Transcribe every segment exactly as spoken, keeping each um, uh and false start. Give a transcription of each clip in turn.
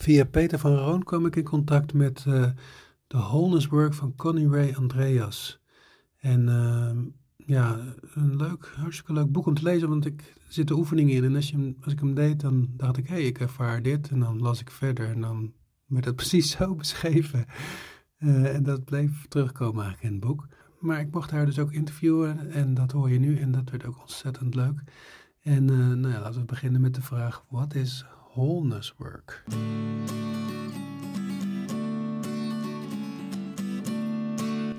Via Peter van Roon kwam ik in contact met uh, de Wholeness Work van Connirae Andreas. En uh, ja, een leuk, hartstikke leuk boek om te lezen, want ik zit de oefeningen in. En als, je, als ik hem deed, dan dacht ik, hé, hey, ik ervaar dit. En dan las ik verder en dan werd dat precies zo beschreven. Uh, en dat bleef terugkomen eigenlijk in het boek. Maar ik mocht haar dus ook interviewen en dat hoor je nu en dat werd ook ontzettend leuk. En uh, nou ja, laten we beginnen met de vraag, wat is Wholeness Work?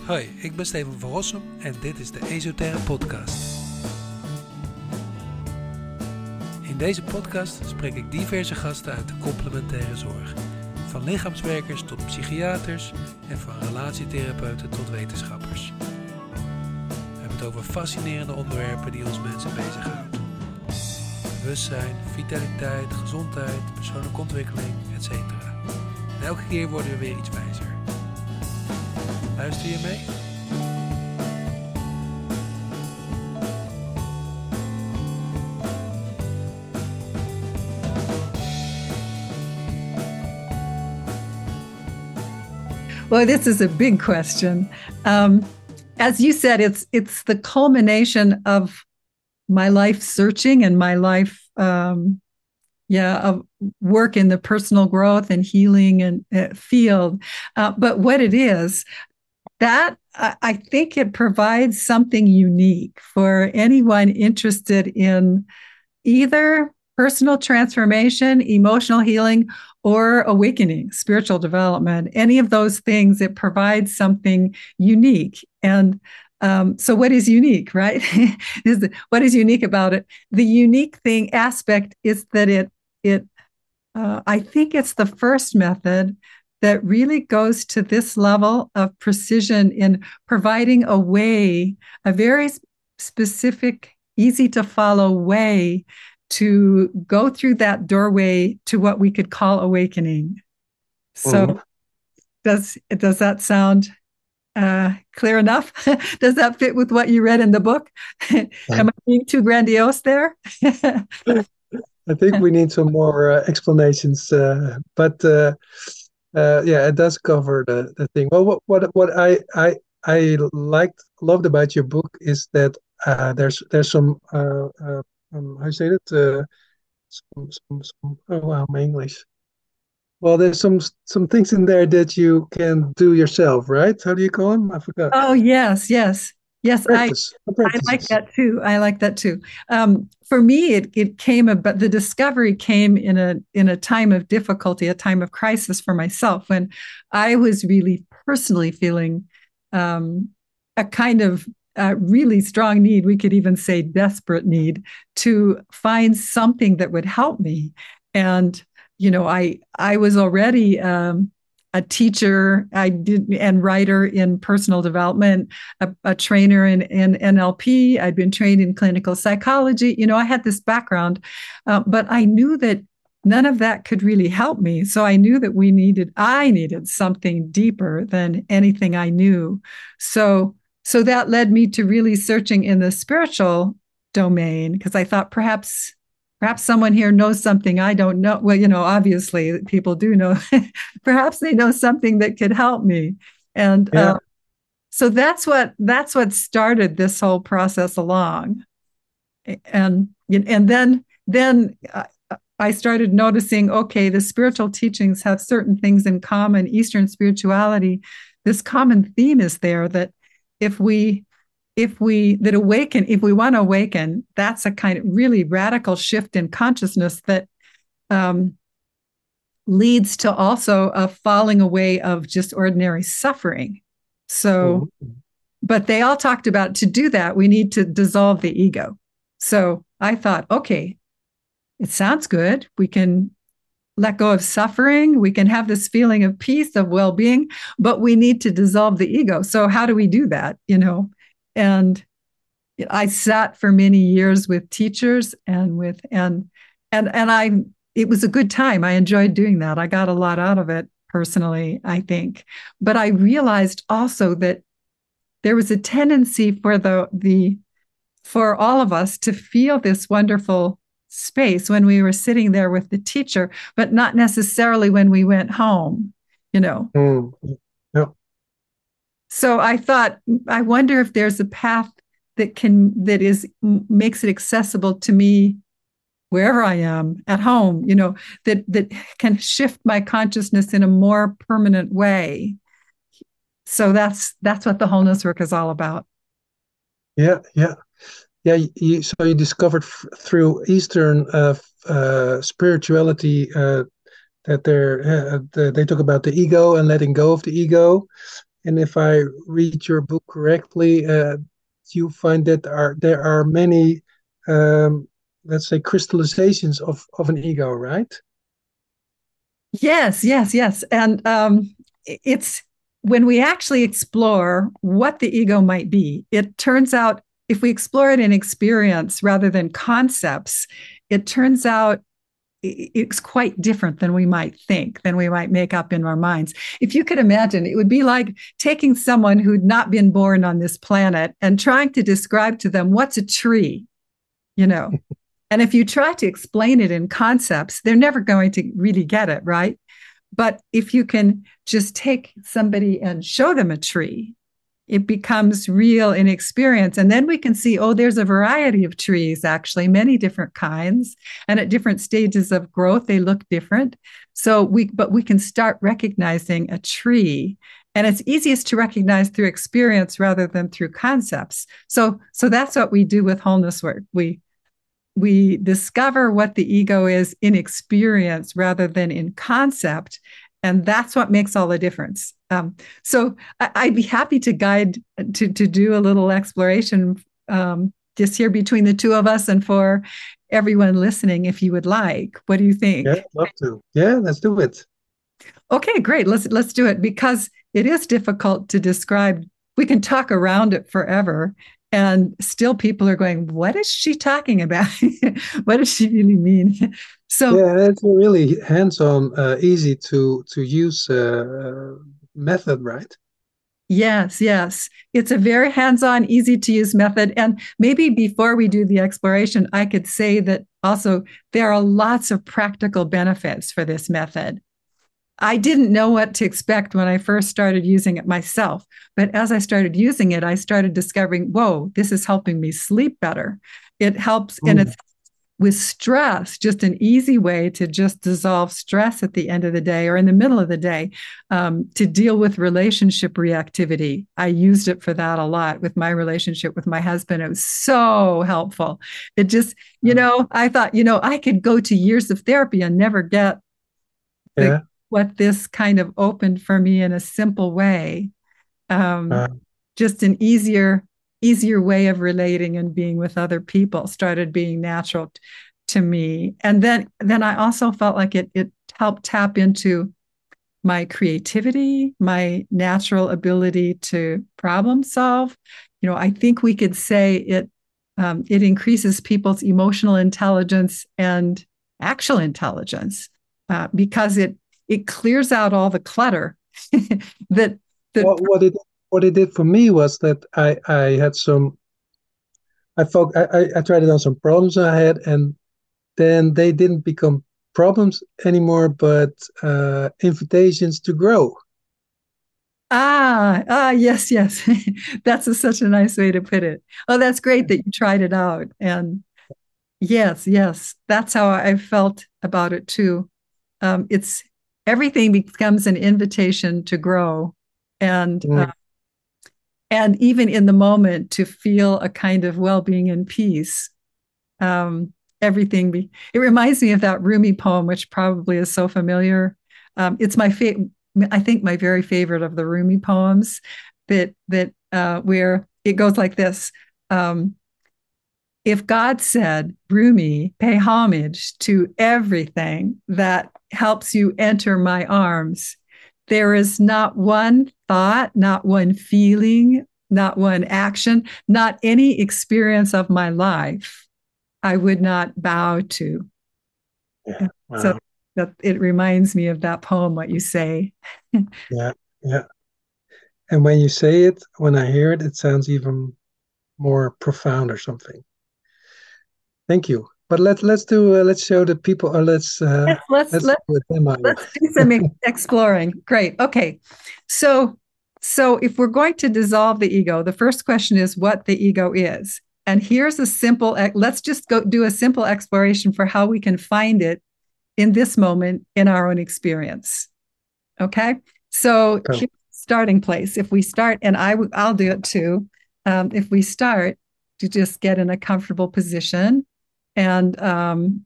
Hoi, ik ben Steven van Rossum en dit is de Esotera Podcast. In deze podcast spreek ik diverse gasten uit de complementaire zorg. Van lichaamswerkers tot psychiaters en van relatietherapeuten tot wetenschappers. We hebben het over fascinerende onderwerpen die ons mensen bezighouden. Bewustzijn, vitaliteit, gezondheid, persoonlijke ontwikkeling, et cetera. En elke keer worden we weer iets wijzer. Luister je mee? Well, this is a big question. Um, as you said, it's it's the culmination of my life searching and my life, um, yeah, of work in the personal growth and healing and uh, field. Uh, but what it is, that I, I think it provides something unique for anyone interested in either personal transformation, emotional healing, or awakening, spiritual development. Any of those things, it provides something unique. And um, so what is unique, right? is the, what is unique about it? The unique thing aspect is that it, it uh, I think it's the first method that really goes to this level of precision in providing a way, a very specific, easy to follow way to go through that doorway to what we could call awakening. So mm-hmm. does does that sound uh, clear enough? Does that fit with what you read in the book? Am I being too grandiose there? I think we need some more uh, explanations, uh, but uh, uh, yeah, it does cover the, the thing. Well, what what what I I I liked loved about your book is that uh, there's there's some uh, uh, Um, how do you say that? Uh, some, some, some, oh wow, my English. Well, there's some some things in there that you can do yourself, right? How do you call them? I forgot. Oh yes, yes, yes. Practice. I Practices. I like that too. I like that too. Um, for me, it it came about the discovery came in a in a time of difficulty, a time of crisis for myself when I was really personally feeling um, a kind of. A really strong need, we could even say desperate need, to find something that would help me. And, you know, I I was already um, a teacher I did and writer in personal development, a, a trainer in, in N L P. I'd been trained in clinical psychology. You know, I had this background, uh, but I knew that none of that could really help me. So I knew that we needed, I needed something deeper than anything I knew. So So that led me to really searching in the spiritual domain, because I thought perhaps perhaps someone here knows something I don't know. Well, you know, obviously people do know. Perhaps they know something that could help me. And yeah. uh, so that's what that's what started this whole process along. And and then then I started noticing, okay, the spiritual teachings have certain things in common. Eastern spirituality, this common theme is there that If we, if we, that awaken, if we want to awaken, that's a kind of really radical shift in consciousness that um, leads to also a falling away of just ordinary suffering. So, mm-hmm. But they all talked about to do that, we need to dissolve the ego. So I thought, okay, it sounds good. We can let go of suffering. We can have this feeling of peace, of well-being, but we need to dissolve the ego. So how do we do that? You know, and I sat for many years with teachers and with, and, and, and I, it was a good time. I enjoyed doing that. I got a lot out of it personally, I think, but I realized also that there was a tendency for the, the, for all of us to feel this wonderful space when we were sitting there with the teacher, but not necessarily when we went home, you know. Mm. Yeah. So I thought, I wonder if there's a path that can, that is, makes it accessible to me wherever I am at home, you know, that, that can shift my consciousness in a more permanent way. So that's, that's what the wholeness work is all about. Yeah. Yeah. Yeah, you, so you discovered f- through Eastern uh, uh, spirituality uh, that they're, uh, the, they talk about the ego and letting go of the ego. And if I read your book correctly, uh, you find that are, there are many, um, let's say, crystallizations of, of an ego, right? Yes, yes, yes. And um, it's when we actually explore what the ego might be, it turns out, if we explore it in experience rather than concepts, it turns out it's quite different than we might think, than we might make up in our minds. If you could imagine, it would be like taking someone who'd not been born on this planet and trying to describe to them, what's a tree, you know? And if you try to explain it in concepts, they're never going to really get it, right? But if you can just take somebody and show them a tree, it becomes real in experience. And then we can see, oh, there's a variety of trees, actually, many different kinds. And at different stages of growth, they look different. So we, but we can start recognizing a tree. And it's easiest to recognize through experience rather than through concepts. So, so that's what we do with wholeness work. We, we discover what the ego is in experience rather than in concept. And that's what makes all the difference. Um, so I, I'd be happy to guide, to, to do a little exploration um, just here between the two of us and for everyone listening, if you would like. What do you think? Yeah, I'd love to. Yeah, let's do it. Okay, great. Let's, let's do it, because it is difficult to describe. We can talk around it forever, and still people are going, what is she talking about? What does she really mean? So yeah, it's a really hands-on, uh, easy to to use uh, method, right? Yes, yes. It's a very hands-on, easy to use method. And maybe before we do the exploration, I could say that also there are lots of practical benefits for this method. I didn't know what to expect when I first started using it myself. But as I started using it, I started discovering, whoa, this is helping me sleep better. It helps, Ooh. and it's with stress, just an easy way to just dissolve stress at the end of the day or in the middle of the day, um, to deal with relationship reactivity. I used it for that a lot with my relationship with my husband. It was so helpful. It just, you know, I thought, you know, I could go to years of therapy and never get the yeah. what this kind of opened for me in a simple way. Um, uh, just an easier, easier way of relating and being with other people started being natural t- to me. And then, then I also felt like it, it helped tap into my creativity, my natural ability to problem solve. You know, I think we could say it, um, it increases people's emotional intelligence and actual intelligence, uh, because it, It clears out all the clutter. that that what, what it what it did for me was that I, I had some I, fo- I I tried it on some problems I had, and then they didn't become problems anymore, but uh, invitations to grow. Ah, ah, yes, yes, that's a, such a nice way to put it. Oh, that's great that you tried it out, and yes, yes, that's how I felt about it too. Um, it's Everything becomes an invitation to grow, and mm. uh, and even in the moment to feel a kind of well-being and peace. Um, everything. Be- it reminds me of that Rumi poem, which probably is so familiar. Um, it's my favorite. I think my very favorite of the Rumi poems. That that uh, where it goes like this. Um, If God said, Rumi, pay homage to everything that helps you enter my arms, there is not one thought, not one feeling, not one action, not any experience of my life I would not bow to. Yeah, wow. So that, it reminds me of that poem, what you say. yeah, yeah. And when you say it, when I hear it, it sounds even more profound or something. Thank you. But let's let's do uh, let's show the people or let's uh, yes, let's let's, let's, do, demo. let's do some exploring. Great. Okay. So so if we're going to dissolve the ego, the first question is what the ego is. And here's a simple. Let's just go do a simple exploration for how we can find it in this moment in our own experience. Okay. So oh. here's the starting place. If we start, and I w- I'll do it too. Um, if we start to just get in a comfortable position. And um,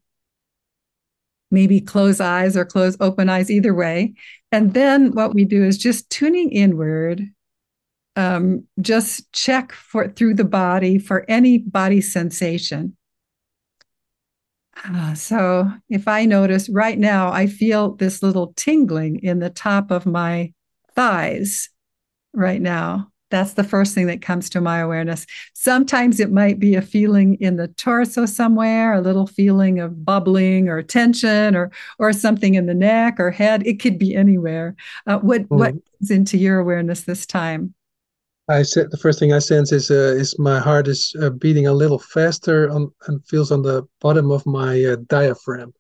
maybe close eyes or close open eyes, either way. And then what we do is just tuning inward, um, just check for through the body for any body sensation. Uh, so if I notice right now, I feel this little tingling in the top of my thighs right now. That's the first thing that comes to my awareness. Sometimes it might be a feeling in the torso somewhere, a little feeling of bubbling or tension or or something in the neck or head. It could be anywhere. Uh, what mm-hmm. what comes into your awareness this time? I said the first thing I sense is uh, is my heart is uh, beating a little faster on, and feels on the bottom of my uh, diaphragm.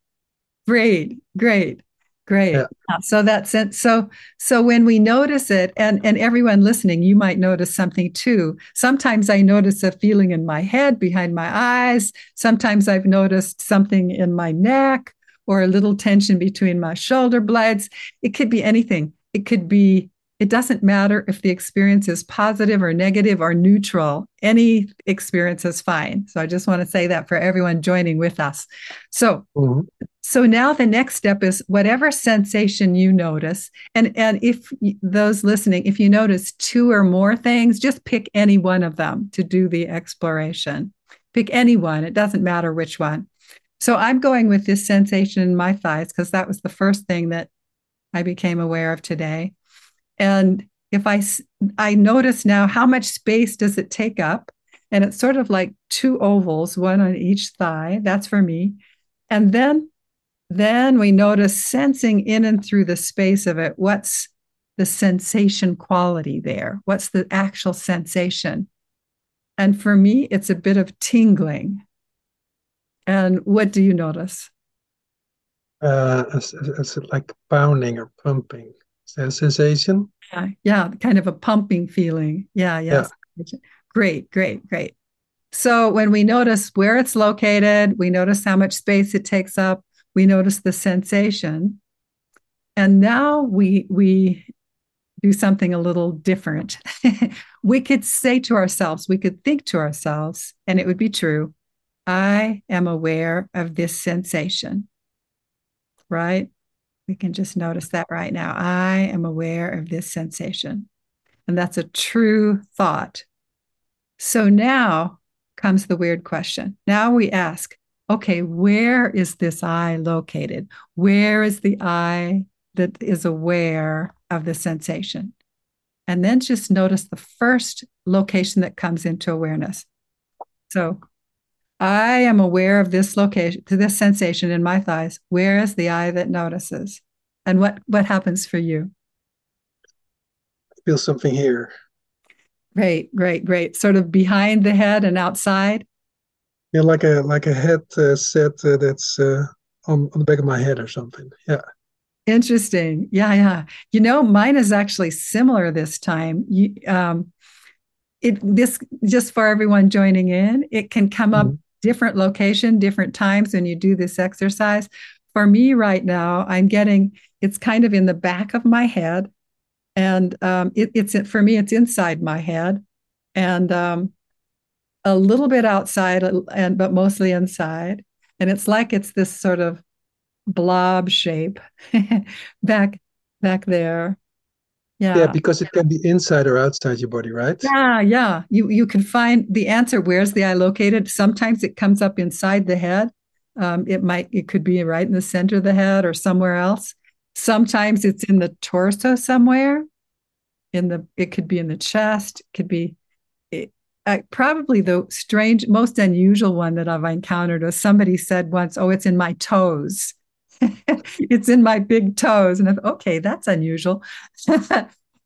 Great, great. Great. Yeah. So that's it. So, so when we notice it, and, and everyone listening, you might notice something too. Sometimes I notice a feeling in my head, behind my eyes. Sometimes I've noticed something in my neck or a little tension between my shoulder blades. It could be anything. It could be, it doesn't matter if the experience is positive or negative or neutral. Any experience is fine. So I just want to say that for everyone joining with us. So, mm-hmm. So now the next step is whatever sensation you notice. And, and if those listening, if you notice two or more things, just pick any one of them to do the exploration. Pick any one. It doesn't matter which one. So I'm going with this sensation in my thighs because that was the first thing that I became aware of today. And if I, I notice now how much space does it take up? And it's sort of like two ovals, one on each thigh. That's for me. And then Then we notice sensing in and through the space of it. What's the sensation quality there? What's the actual sensation? And for me, it's a bit of tingling. And what do you notice? Uh, is, is it like pounding or pumping? Is that a sensation? Yeah, yeah, kind of a pumping feeling. Yeah, yeah. yeah. Great, great, great. So when we notice where it's located, we notice how much space it takes up. We notice the sensation, and now we we do something a little different. We could say to ourselves, we could think to ourselves, and it would be true, I am aware of this sensation, right? We can just notice that right now. I am aware of this sensation, and that's a true thought. So now comes the weird question. Now we ask, okay, where is this I located? Where is the I that is aware of the sensation? And then just notice the first location that comes into awareness. So I am aware of this location, to this sensation in my thighs. Where is the I that notices? And what, what happens for you? I feel something here. Great, great, great. Sort of behind the head and outside. Yeah, like a like a head uh, set uh, that's uh, on, on the back of my head or something. Yeah. Interesting. Yeah, yeah. You know, mine is actually similar this time. You, um, it this just for everyone joining in, it can come mm-hmm. up different location, different times when you do this exercise. For me right now, I'm getting it's kind of in the back of my head, and um, it, it's for me it's inside my head, and. Um, A little bit outside, and but mostly inside. And it's like it's this sort of blob shape back back there. Yeah. Yeah, because it can be inside or outside your body, right? Yeah, yeah. You you can find the answer. Where's the eye located? Sometimes it comes up inside the head. Um, it might it could be right in the center of the head or somewhere else. Sometimes it's in the torso somewhere. In the it could be in the chest. It could be. It, Uh, probably the strange, most unusual one that I've encountered was somebody said once, oh, it's in my toes. It's in my big toes. And I thought, okay, that's unusual.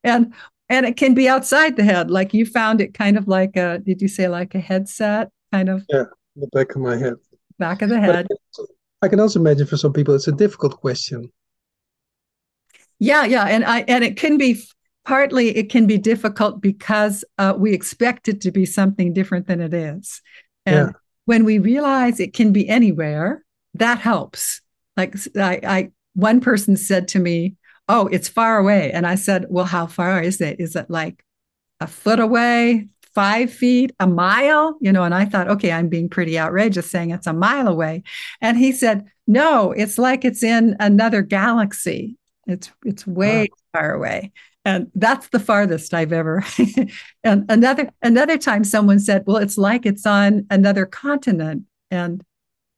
and and it can be outside the head. Like you found it kind of like a, did you say like a headset kind of? Yeah, the back of my head. Back of the head. I can also imagine for some people it's a difficult question. Yeah, yeah, and I and it can be partly it can be difficult because uh, we expect it to be something different than it is, and yeah. when we realize it can be anywhere, that helps. Like I, I, one person said to me, "Oh, it's far away," and I said, "Well, how far is it? Is it like a foot away, five feet, a mile?" You know, and I thought, "Okay, I'm being pretty outrageous saying it's a mile away," and he said, "No, it's like it's in another galaxy." It's it's way wow. far away. And that's the farthest I've ever. And another another time someone said, well, it's like it's on another continent. And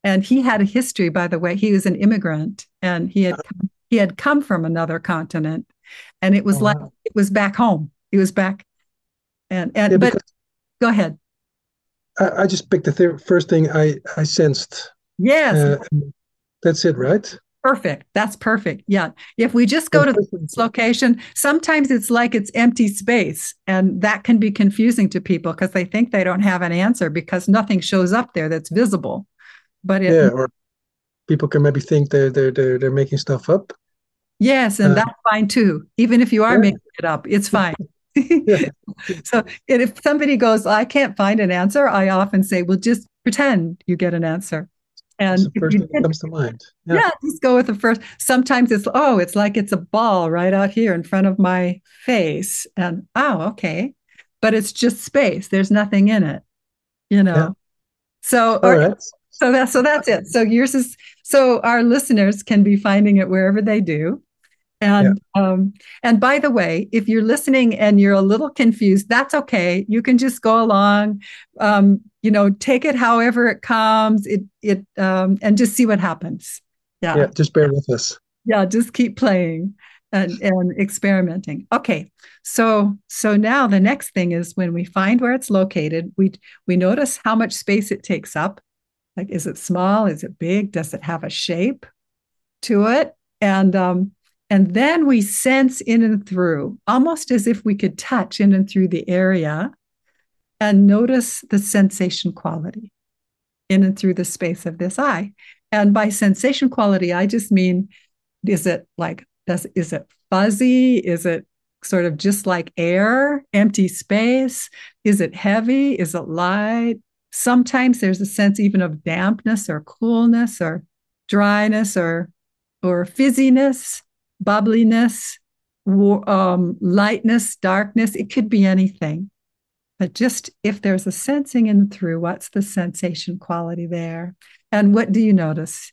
and he had a history, by the way. He was an immigrant and he had come, he had come from another continent. And it was wow. like it was back home. He was back. And and yeah, but go ahead. I, I just picked the th- first thing I, I sensed. Yes. Uh, that's it, right? Perfect. That's perfect. Yeah. If we just go to this location, sometimes it's like it's empty space. And that can be confusing to people because they think they don't have an answer because nothing shows up there that's visible. But it, yeah, or people can maybe think they're, they're, they're, they're making stuff up. Yes. And uh, that's fine too. Even if you are yeah. making it up, it's fine. yeah. So if somebody goes, I can't find an answer, I often say, well, just pretend you get an answer. And the first thing that comes to mind. Yeah. yeah, just go with the first. Sometimes it's, oh, it's like it's a ball right out here in front of my face. And, oh, okay. But it's just space. There's nothing in it, you know. Yeah. So, or, right. so, that, so that's it. So yours is, so our listeners can be finding it wherever they do. And yeah. um, and by the way, if you're listening and you're a little confused, that's okay. You can just go along, um, you know, take it however it comes, it it um, and just see what happens. Yeah. Yeah, just bear with us. Yeah, just keep playing and, and experimenting. Okay, so so now the next thing is when we find where it's located, we we notice how much space it takes up. Like, is it small? Is it big? Does it have a shape to it? And um, And then we sense in and through, almost as if we could touch in and through the area and notice the sensation quality in and through the space of this eye. And by sensation quality, I just mean, is it like, does, is it fuzzy? Is it sort of just like air, empty space? Is it heavy? Is it light? Sometimes there's a sense even of dampness or coolness or dryness or, or fizziness. Bubbliness, um, lightness, darkness, it could be anything. But just if there's a sensing in through, what's the sensation quality there? And what do you notice,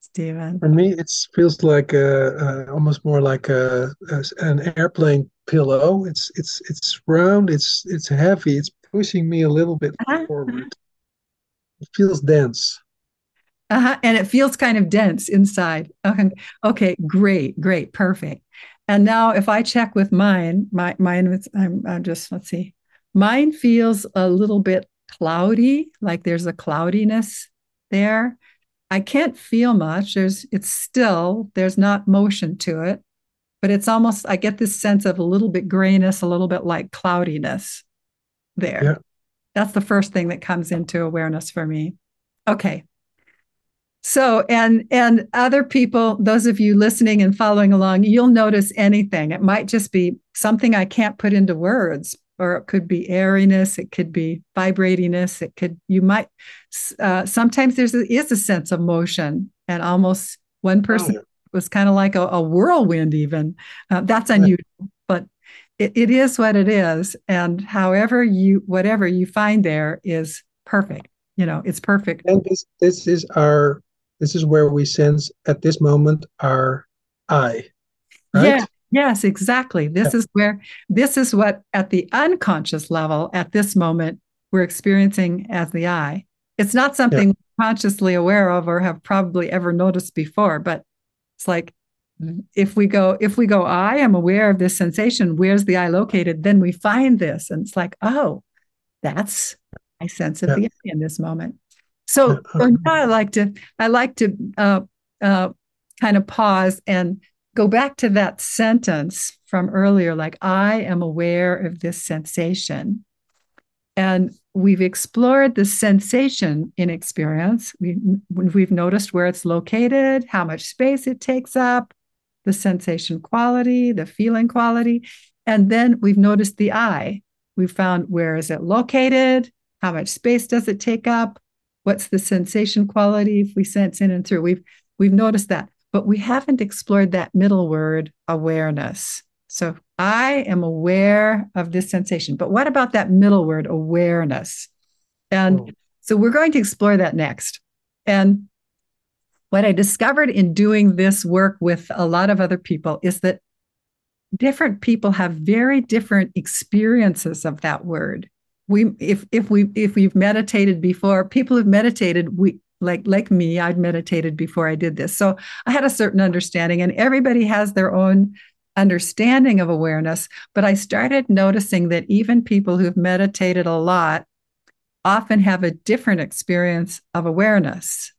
Steven? For me, it feels like a, uh, almost more like a, a, an airplane pillow. It's it's it's round, it's it's heavy, it's pushing me a little bit forward. It feels dense. Uh-huh. And it feels kind of dense inside. Okay. Okay, great, great, perfect. And now if I check with mine, my mine I'm I'm just let's see. Mine feels a little bit cloudy, like there's a cloudiness there. I can't feel much. There's it's still, there's not motion to it, but it's almost I get this sense of a little bit grayness, a little bit like cloudiness there. Yeah. That's the first thing that comes into awareness for me. Okay. So, and and other people, those of you listening and following along, you'll notice anything. It might just be something I can't put into words, or it could be airiness, it could be vibratiness, it could, you might, uh, sometimes there is a sense of motion, and almost one person oh. was kind of like a, a whirlwind even. Uh, that's unusual, but it, it is what it is, and however you, whatever you find there is perfect. You know, it's perfect. And this, this is our... This is where we sense at this moment our I. Right? Yeah, yes, exactly. This yeah. is where, this is what at the unconscious level at this moment we're experiencing as the I. It's not something yeah. we're consciously aware of or have probably ever noticed before, but it's like if we go, if we go, I am aware of this sensation, where's the I located? Then we find this. And it's like, oh, that's my sense of yeah. the I in this moment. So, so now I like to I like to uh, uh, kind of pause and go back to that sentence from earlier, like I am aware of this sensation. And we've explored the sensation in experience. We, we've noticed where it's located, how much space it takes up, the sensation quality, the feeling quality. And then we've noticed the I. We've found where is it located, how much space does it take up, what's the sensation quality if we sense in and through. We've, we've noticed that, but we haven't explored that middle word, awareness. So I am aware of this sensation. But what about that middle word, awareness? And oh. so we're going to explore that next. And what I discovered in doing this work with a lot of other people is that different people have very different experiences of that word. We, if if we if we've meditated before, people who've meditated, we like like me, I'd meditated before I did this, so I had a certain understanding. And everybody has their own understanding of awareness. But I started noticing that even people who've meditated a lot often have a different experience of awareness.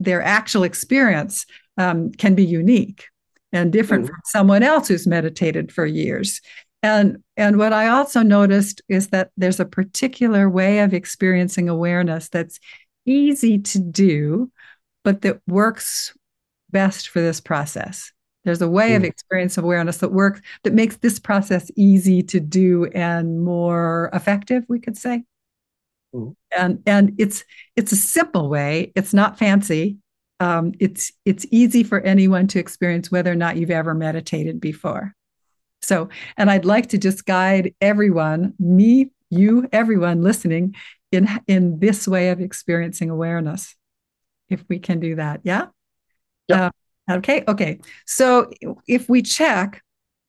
Their actual experience um, can be unique and different from someone else who's meditated for years. And, and what I also noticed is that there's a particular way of experiencing awareness that's easy to do, but that works best for this process. There's a way mm. of experience awareness that works, that makes this process easy to do and more effective, we could say. Mm. And, and it's, it's a simple way. It's not fancy. Um, it's it's easy for anyone to experience whether or not you've ever meditated before. So, and I'd like to just guide everyone, me, you, everyone listening, in in this way of experiencing awareness, if we can do that. Yeah? Yeah. Uh, okay, okay. So if we check,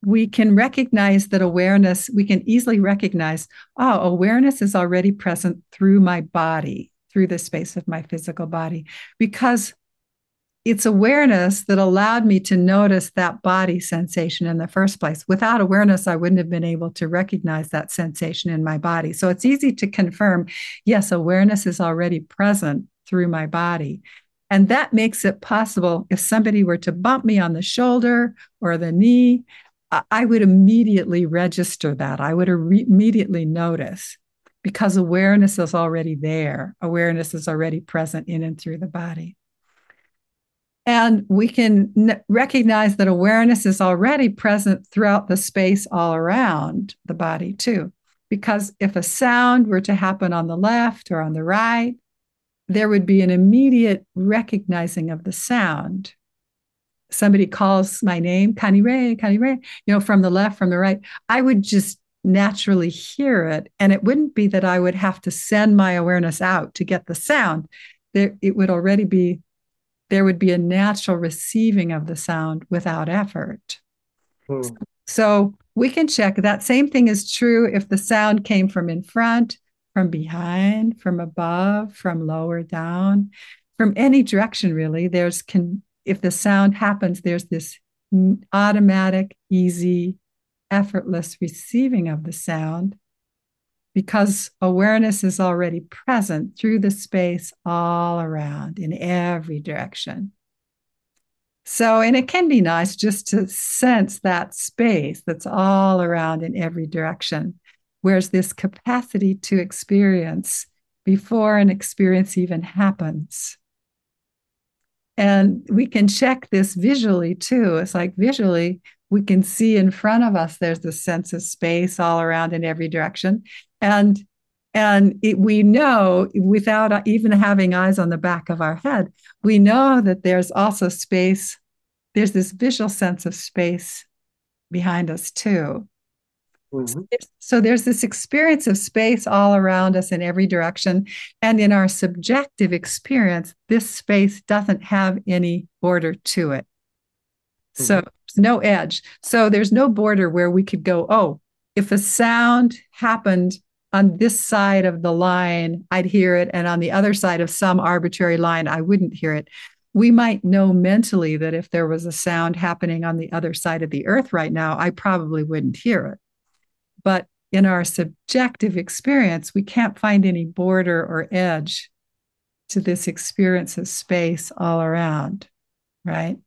we can recognize that awareness, we can easily recognize, oh, awareness is already present through my body, through the space of my physical body, because it's awareness that allowed me to notice that body sensation in the first place. Without awareness, I wouldn't have been able to recognize that sensation in my body. So it's easy to confirm, yes, awareness is already present through my body. And that makes it possible if somebody were to bump me on the shoulder or the knee, I would immediately register that. I would immediately notice because awareness is already there. Awareness is already present in and through the body. And we can n- recognize that awareness is already present throughout the space all around the body too. Because if a sound were to happen on the left or on the right, there would be an immediate recognizing of the sound. Somebody calls my name, Connirae, Connirae, you know, from the left, from the right, I would just naturally hear it. And it wouldn't be that I would have to send my awareness out to get the sound. There, it would already be there would be a natural receiving of the sound without effort. Hmm. So we can check that same thing is true if the sound came from in front, from behind, from above, from lower down, from any direction, really. There's can, if the sound happens, there's this automatic, easy, effortless receiving of the sound because awareness is already present through the space all around in every direction. So, and it can be nice just to sense that space that's all around in every direction. Whereas this capacity to experience before an experience even happens. And we can check this visually too. It's like visually, we can see in front of us, there's this sense of space all around in every direction. And, and it, we know without even having eyes on the back of our head, we know that there's also space. There's this visual sense of space behind us too. Mm-hmm. So, there's, so there's this experience of space all around us in every direction. And in our subjective experience, this space doesn't have any border to it. Mm-hmm. So no edge. So there's no border where we could go, oh, if a sound happened on this side of the line, I'd hear it. And on the other side of some arbitrary line, I wouldn't hear it. We might know mentally that if there was a sound happening on the other side of the earth right now, I probably wouldn't hear it. But in our subjective experience, we can't find any border or edge to this experience of space all around, right?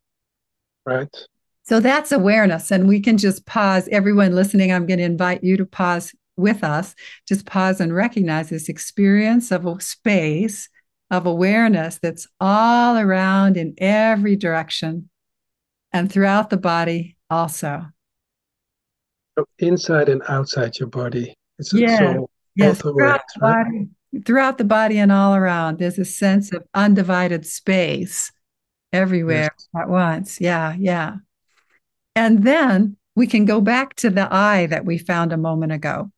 Right. So that's awareness. And we can just pause. Everyone listening, I'm going to invite you to pause with us, just pause and recognize this experience of a space of awareness that's all around in every direction and throughout the body also. So inside and outside your body. It's yeah. so yes, throughout, words, the body, right? Throughout the body and all around, there's a sense of undivided space everywhere yes. at once. Yeah, yeah. And then we can go back to the eye that we found a moment ago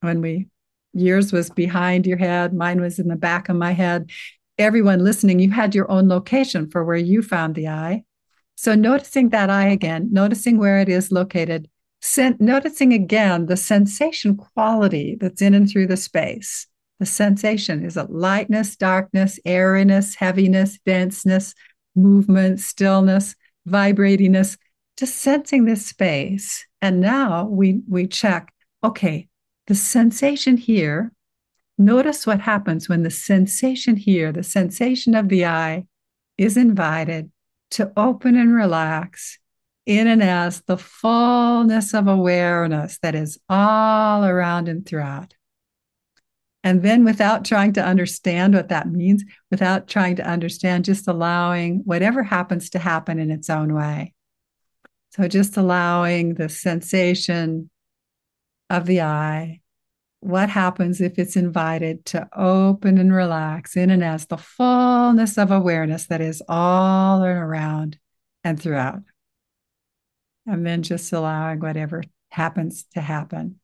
when we, yours was behind your head, mine was in the back of my head. Everyone listening, you had your own location for where you found the eye. So noticing that eye again, noticing where it is located, sen- noticing again the sensation quality that's in and through the space. The sensation, is it lightness, darkness, airiness, heaviness, denseness, movement, stillness, vibratiness, just sensing this space. And now we we check, okay, the sensation here, notice what happens when the sensation here, the sensation of the eye is invited to open and relax in and as the fullness of awareness that is all around and throughout. And then without trying to understand what that means, without trying to understand, just allowing whatever happens to happen in its own way. So just allowing the sensation of the eye, what happens if it's invited to open and relax in and as the fullness of awareness that is all around and throughout. And then just allowing whatever happens to happen.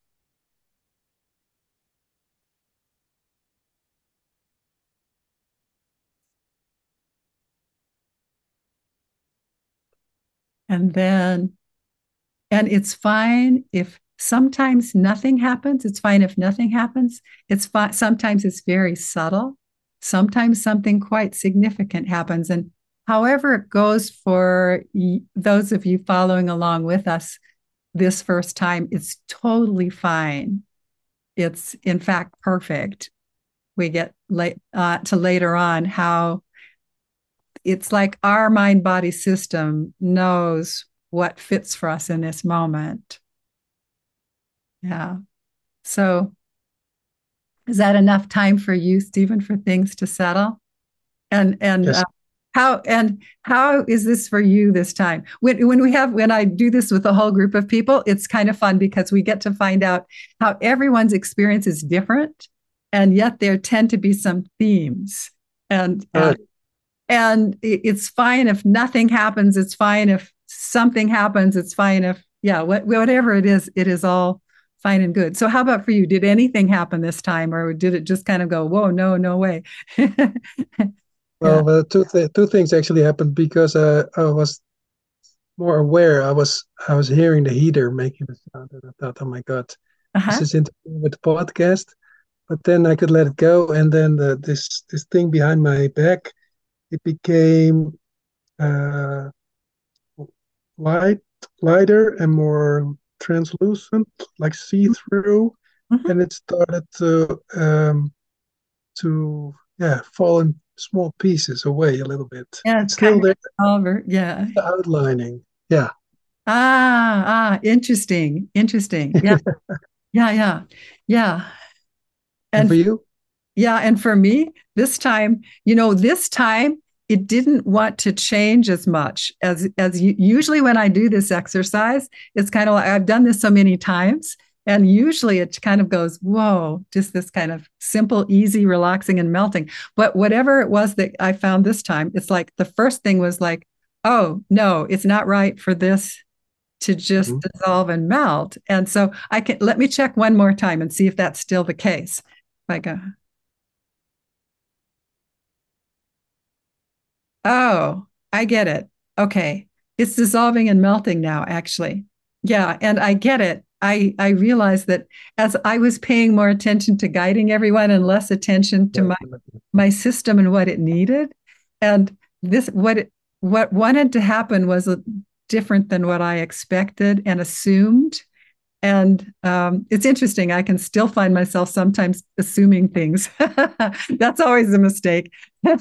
And then, and it's fine if sometimes nothing happens. It's fine if nothing happens. It's fine. Sometimes it's very subtle. Sometimes something quite significant happens. And however it goes for y- those of you following along with us this first time, it's totally fine. It's in fact perfect. We get late, uh, to later on how it's like our mind-body system knows what fits for us in this moment. Yeah. So is that enough time for you, Stephen, for things to settle? And and yes. uh, how and how is this for you this time? When when we have when I do this with a whole group of people, it's kind of fun because we get to find out how everyone's experience is different, and yet there tend to be some themes. And uh, And it's fine if nothing happens. It's fine if something happens. It's fine if, yeah, what, whatever it is, it is all fine and good. So how about for you? Did anything happen this time, or did it just kind of go, whoa, no, no way? yeah. Well, uh, two th- two things actually happened because uh, I was more aware. I was I was hearing the heater making the sound, and I thought, oh my God, uh-huh. this is interfering with the podcast. But then I could let it go, and then the, this this thing behind my back, it became uh, light, lighter and more translucent, like see-through, mm-hmm. and it started to um, to yeah fall in small pieces away a little bit. Yeah, it's still there. Over. Yeah, the outlining. Yeah. Ah, ah, interesting, interesting. Yeah, yeah, yeah, yeah. And, and for you. Yeah. And for me, this time, you know, this time it didn't want to change as much as, as you, usually when I do this exercise, it's kind of like I've done this so many times. And usually it kind of goes, whoa, just this kind of simple, easy, relaxing and melting. But whatever it was that I found this time, it's like the first thing was like, oh, no, it's not right for this to just mm-hmm. dissolve and melt. And so I can, let me check one more time and see if that's still the case. Like a Oh, I get it. Okay. It's dissolving and melting now, actually. Yeah. And I get it. I, I realized that as I was paying more attention to guiding everyone and less attention to my, my system and what it needed. And this, what, it, what wanted to happen was different than what I expected and assumed. And um, it's interesting. I can still find myself sometimes assuming things. That's always a mistake. Hey,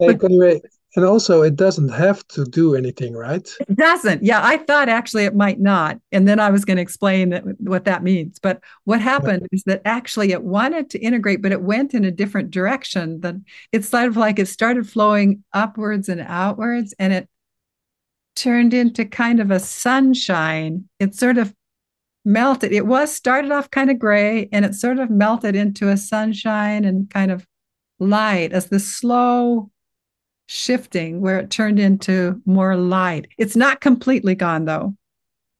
Connirae, And also, it doesn't have to do anything, right? It doesn't. Yeah, I thought actually it might not. And then I was going to explain that, what that means. But what happened yeah. is that actually it wanted to integrate, but it went in a different direction. Than, it's sort of like it started flowing upwards and outwards, and it turned into kind of a sunshine. It sort of melted. It was started off kind of gray, and it sort of melted into a sunshine and kind of light as the slow shifting, where it turned into more light. It's not completely gone, though.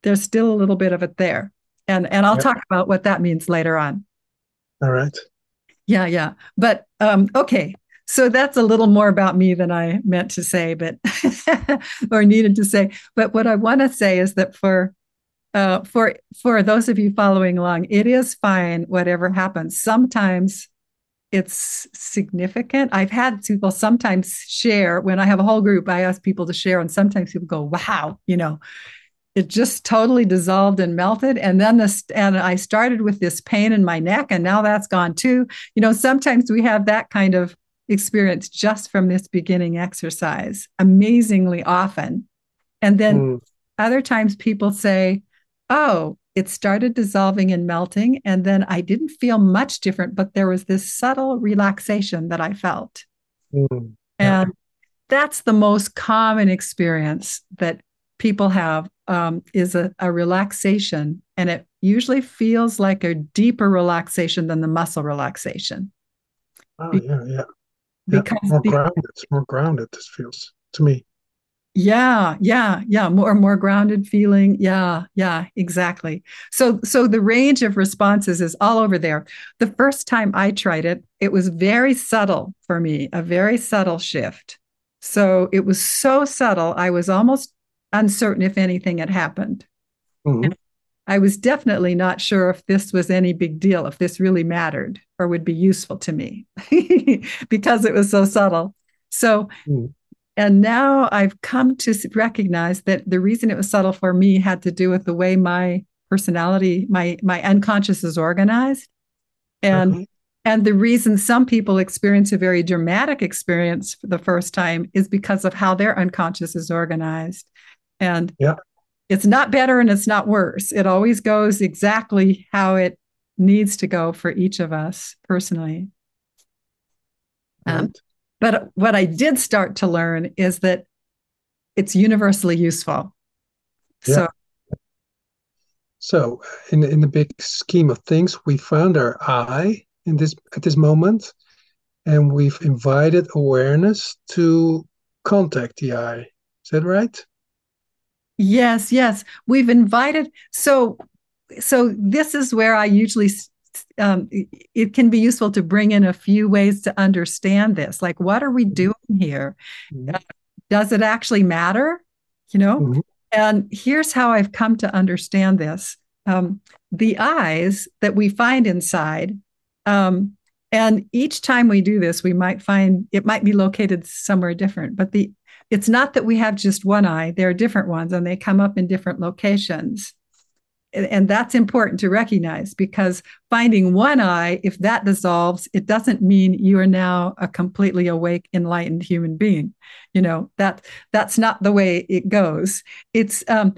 There's still a little bit of it there. And and I'll yeah. talk about what that means later on. All right. Yeah, yeah. But um, okay. So that's a little more about me than I meant to say, but or needed to say. But what I want to say is that for uh for for those of you following along, it is fine whatever happens. Sometimes it's significant. I've had people sometimes share, when I have a whole group, I ask people to share, and sometimes people go, wow, you know, it just totally dissolved and melted. And then this, and I started with this pain in my neck, and now that's gone too. You know, sometimes we have that kind of experience just from this beginning exercise, amazingly often. And then mm. other times people say, oh, it started dissolving and melting, and then I didn't feel much different, but there was this subtle relaxation that I felt. Mm, yeah. And that's the most common experience that people have, um, is a, a relaxation. And it usually feels like a deeper relaxation than the muscle relaxation. Oh, Be- yeah, yeah. yeah because more the- grounded, it's more grounded, this feels to me. Yeah, yeah, yeah. More, more grounded feeling. Yeah, yeah, exactly. So, so the range of responses is all over there. The first time I tried it, it was very subtle for me, a very subtle shift. So it was so subtle, I was almost uncertain if anything had happened. Mm-hmm. I was definitely not sure if this was any big deal, if this really mattered or would be useful to me because it was so subtle. So mm-hmm. And now I've come to recognize that the reason it was subtle for me had to do with the way my personality, my my unconscious is organized. And, mm-hmm. and the reason some people experience a very dramatic experience for the first time is because of how their unconscious is organized. And yeah. it's not better and it's not worse. It always goes exactly how it needs to go for each of us personally. Right. Um, But what I did start to learn is that it's universally useful. Yeah. So, so in in the big scheme of things, we found our I in this at this moment, and we've invited awareness to contact the I. Is that right? Yes, yes. We've invited. So, so this is where I usually. Um, it can be useful to bring in a few ways to understand this. Like, what are we doing here? Mm-hmm. Does it actually matter? You know? Mm-hmm. And here's how I've come to understand this. Um, the eyes that we find inside, um, and each time we do this, we might find, it might be located somewhere different, but the it's not that we have just one eye. There are different ones, and they come up in different locations. And that's important to recognize, because finding one eye, if that dissolves, it doesn't mean you are now a completely awake, enlightened human being. You know, that that's not the way it goes. It's um,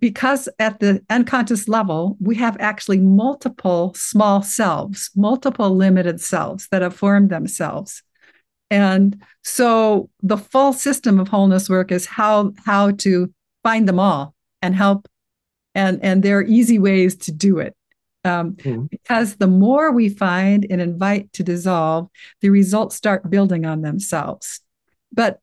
because at the unconscious level, we have actually multiple small selves, multiple limited selves that have formed themselves. And so the full system of wholeness work is how how to find them all and help. And, and there are easy ways to do it. Um, mm. Because the more we find and invite to dissolve, the results start building on themselves. But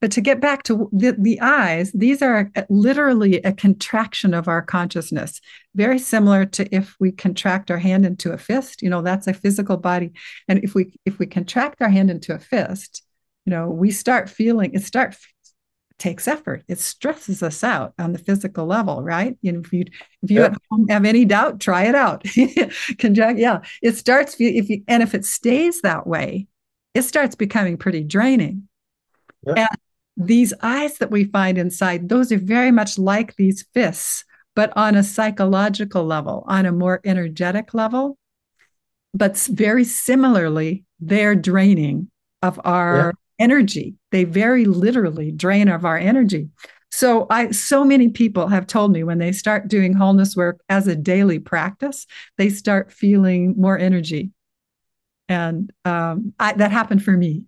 but to get back to the, the eyes, these are literally a contraction of our consciousness, very similar to if we contract our hand into a fist. You know, that's a physical body. And if we if we contract our hand into a fist, you know, we start feeling, it start. takes effort. It stresses us out on the physical level, right? You know, if you if you yeah. at home have any doubt, try it out. Conject, yeah, it starts if you and if it stays that way, it starts becoming pretty draining. Yeah. And these eyes that we find inside, those are very much like these fists, but on a psychological level, on a more energetic level. But very similarly, they're draining of our energy. They very literally drain of our energy. So I, so many people have told me when they start doing wholeness work as a daily practice, they start feeling more energy. And um, I, that happened for me.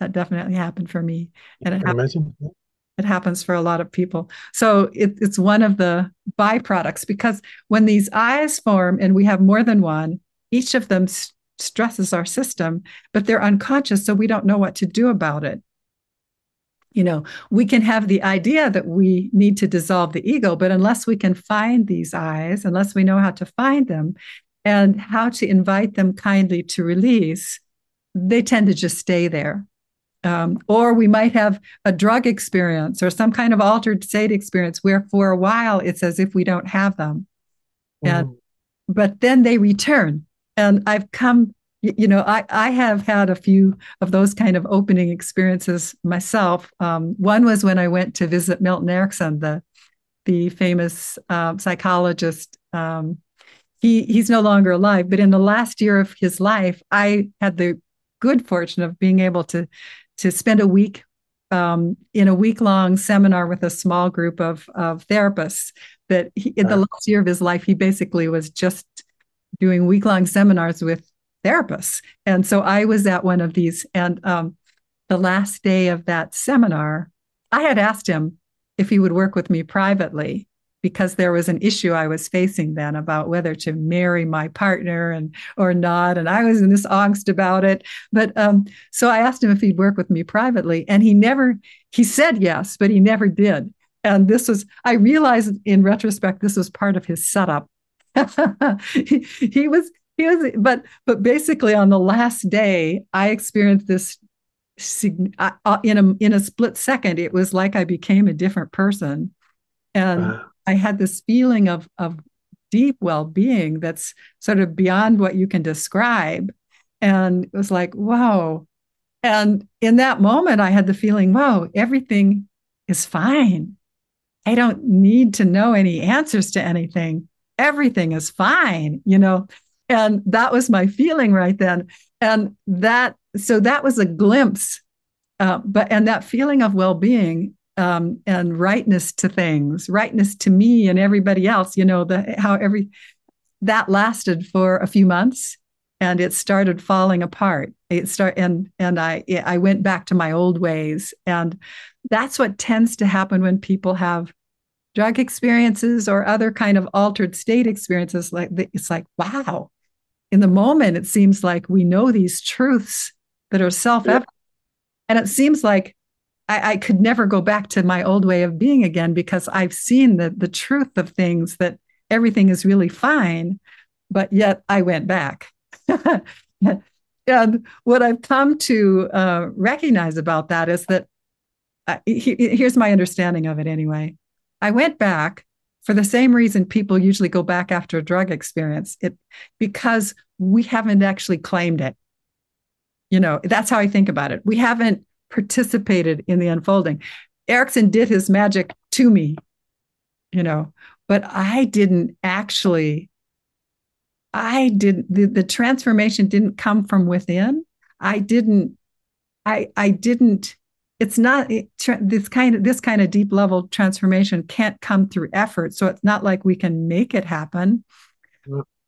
That definitely happened for me. And it, happen- it happens for a lot of people. So it, it's one of the byproducts, because when these eyes form and we have more than one, each of them st- stresses our system, but they're unconscious. So we don't know what to do about it. You know, we can have the idea that we need to dissolve the ego, but unless we can find these eyes, unless we know how to find them and how to invite them kindly to release, they tend to just stay there. Um, or we might have a drug experience or some kind of altered state experience where for a while it's as if we don't have them. And, mm. But then they return. And I've come You know, I, I have had a few of those kind of opening experiences myself. Um, one was when I went to visit Milton Erickson, the the famous uh, psychologist. Um, he he's no longer alive, but in the last year of his life, I had the good fortune of being able to to spend a week um, in a week long seminar with a small group of of therapists. That he, in the last year of his life, he basically was just doing week long seminars with therapists. And so I was at one of these. And um, the last day of that seminar, I had asked him if he would work with me privately, because there was an issue I was facing then about whether to marry my partner and or not. And I was in this angst about it. But um, so I asked him if he'd work with me privately. And he never, he said yes, but he never did. And this was, I realized in retrospect, this was part of his setup. he, he was... He was, but but basically on the last day, I experienced this in a in a split second. It was like I became a different person, and wow. I had this feeling of of deep well-being that's sort of beyond what you can describe. And it was like, whoa! And in that moment, I had the feeling, whoa, everything is fine. I don't need to know any answers to anything. Everything is fine, you know. And that was my feeling right then. And that, so that was a glimpse. Uh, but, and that feeling of well-being um, and rightness to things, rightness to me and everybody else, you know, the, how every, that lasted for a few months and it started falling apart. It start, and, and I, I went back to my old ways. And that's what tends to happen when people have drug experiences or other kind of altered state experiences. Like it's like, wow. In the moment, it seems like we know these truths that are self-evident. And it seems like I, I could never go back to my old way of being again, because I've seen the, the truth of things, that everything is really fine, but yet I went back. And what I've come to uh, recognize about that is that, uh, he, here's my understanding of it anyway. I went back for the same reason people usually go back after a drug experience, it because we haven't actually claimed it. You know, that's how I think about it. We haven't participated in the unfolding. Erickson did his magic to me, you know, but I didn't actually, I didn't, the, the transformation didn't come from within. I didn't, I, I didn't. It's not it, this kind of this kind of deep level transformation can't come through effort. So it's not like we can make it happen.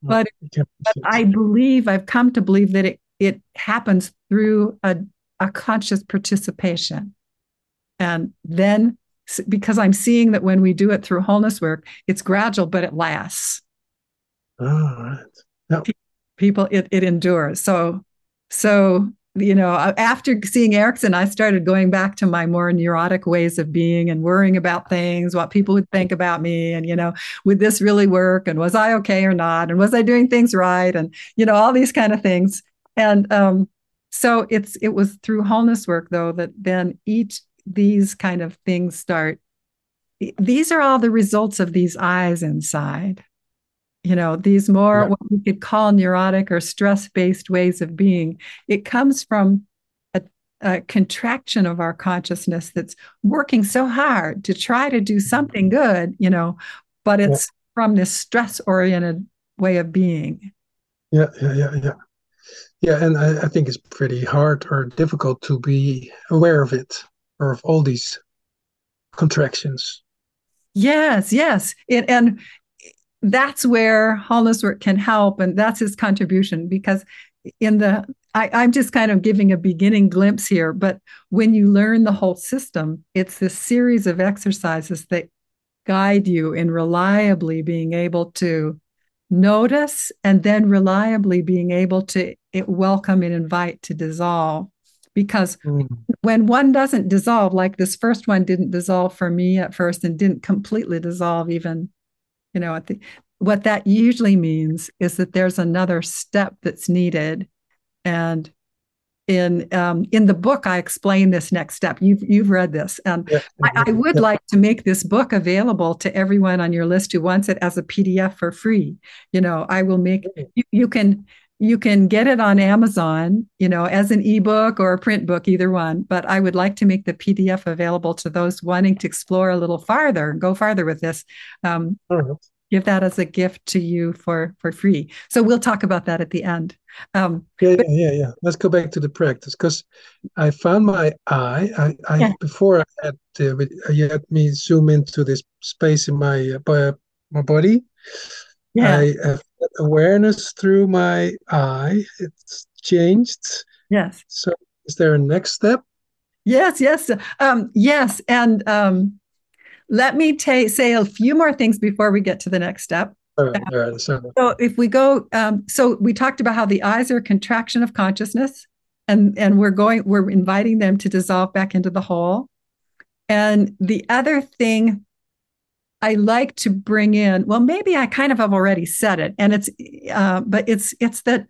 But, but I believe I've come to believe that it it happens through a, a conscious participation. And then because I'm seeing that when we do it through wholeness work, it's gradual, but it lasts. Oh, right. No. People, it it endures. So so. You know, after seeing Erickson, I started going back to my more neurotic ways of being and worrying about things, what people would think about me. And, you know, would this really work? And was I okay or not? And was I doing things right? And, you know, all these kind of things. And um, so it's it was through wholeness work, though, that then each these kind of things start. These are all the results of these eyes inside. You know, these more yeah. what we could call neurotic or stress-based ways of being. It comes from a, a contraction of our consciousness that's working so hard to try to do something good, you know, but it's yeah. from this stress-oriented way of being. Yeah, yeah, yeah, yeah. Yeah, and I, I think it's pretty hard or difficult to be aware of it or of all these contractions. Yes, yes. It, and that's where Wholeness Work can help, and that's his contribution, because in the I, I'm just kind of giving a beginning glimpse here, but when you learn the whole system, it's this series of exercises that guide you in reliably being able to notice and then reliably being able to it, welcome and invite to dissolve. Because mm. when one doesn't dissolve, like this first one didn't dissolve for me at first and didn't completely dissolve even, you know, at the, what that usually means is that there's another step that's needed. And in um, in the book, I explain this next step. You've you've read this, and yeah, I, I would yeah. like to make this book available to everyone on your list who wants it as a P D F for free. You know, I will make you, you can you can get it on Amazon, you know, as an ebook or a print book, either one. But I would like to make the P D F available to those wanting to explore a little farther, go farther with this. Um, mm-hmm. Give that as a gift to you for, for free. So we'll talk about that at the end. Um, yeah, but- yeah, yeah, yeah. Let's go back to the practice, because I found my eye. I, I yeah. Before I had uh, you had me zoom into this space in my uh, my body. Yeah. I uh, awareness through my eye. It's changed. Yes. So is there a next step? Yes. Yes. Um, yes. And. Um, Let me ta- say a few more things before we get to the next step. All right, all right, so. so if we go, um, so we talked about how the eyes are a contraction of consciousness, and, and we're going, we're inviting them to dissolve back into the whole. And the other thing I like to bring in, well, maybe I kind of have already said it, and it's, uh, but it's it's that,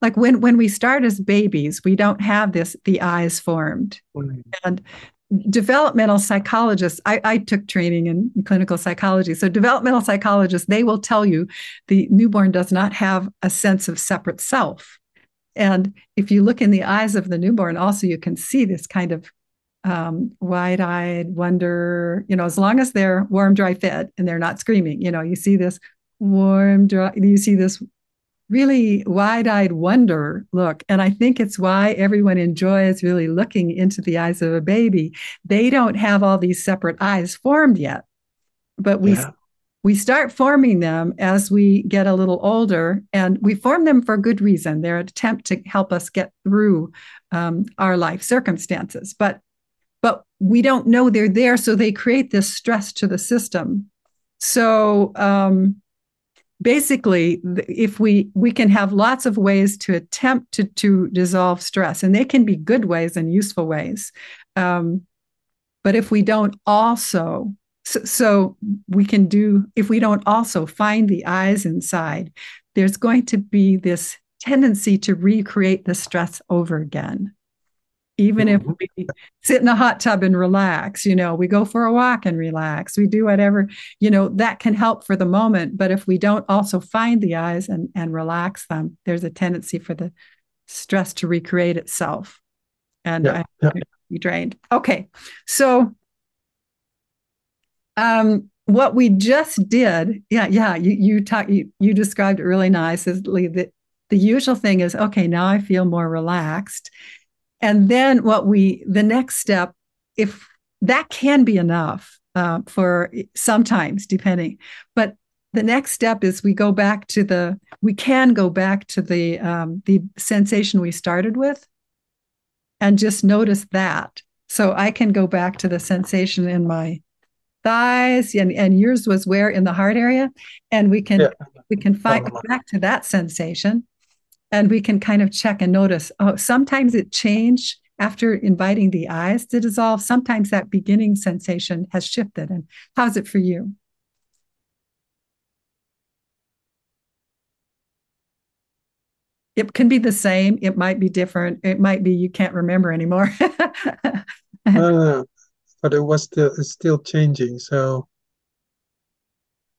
like when when we start as babies, we don't have this the eyes formed, mm-hmm. and. Developmental psychologists, I, I took training in clinical psychology. So developmental psychologists, they will tell you the newborn does not have a sense of separate self. And if you look in the eyes of the newborn, also you can see this kind of um, wide-eyed wonder, you know, as long as they're warm, dry fed and they're not screaming, you know, you see this warm, dry, you see this really wide-eyed wonder look. And I think it's why everyone enjoys really looking into the eyes of a baby. They don't have all these separate eyes formed yet, but we yeah. we start forming them as we get a little older, and we form them for good reason. They're an attempt to help us get through um, our life circumstances, but but we don't know they're there, so they create this stress to the system. So, um, Basically, if we we can have lots of ways to attempt to, to dissolve stress, and they can be good ways and useful ways. Um, but if we don't also, so, so we can do, if we don't also find the eyes inside, there's going to be this tendency to recreate the stress over again. Even if we sit in a hot tub and relax, you know, we go for a walk and relax, we do whatever, you know, that can help for the moment. But if we don't also find the eyes and, and relax them, there's a tendency for the stress to recreate itself. And yeah, I'm yeah. be drained. Okay. So um, what we just did, yeah, yeah, you you talk, you, you described it really nicely. The, the usual thing is, okay, now I feel more relaxed. And then what we, the next step, if that can be enough uh, for sometimes depending, but the next step is we go back to the, we can go back to the, um, the sensation we started with and just notice that. So I can go back to the sensation in my thighs and, and yours was where in the heart area. And we can, yeah. we can find go back to that sensation. And we can kind of check and notice, oh, sometimes it changed after inviting the eyes to dissolve. Sometimes that beginning sensation has shifted. And how's it for you? It can be the same. It might be different. It might be you can't remember anymore. uh, but it was still, it's still changing. So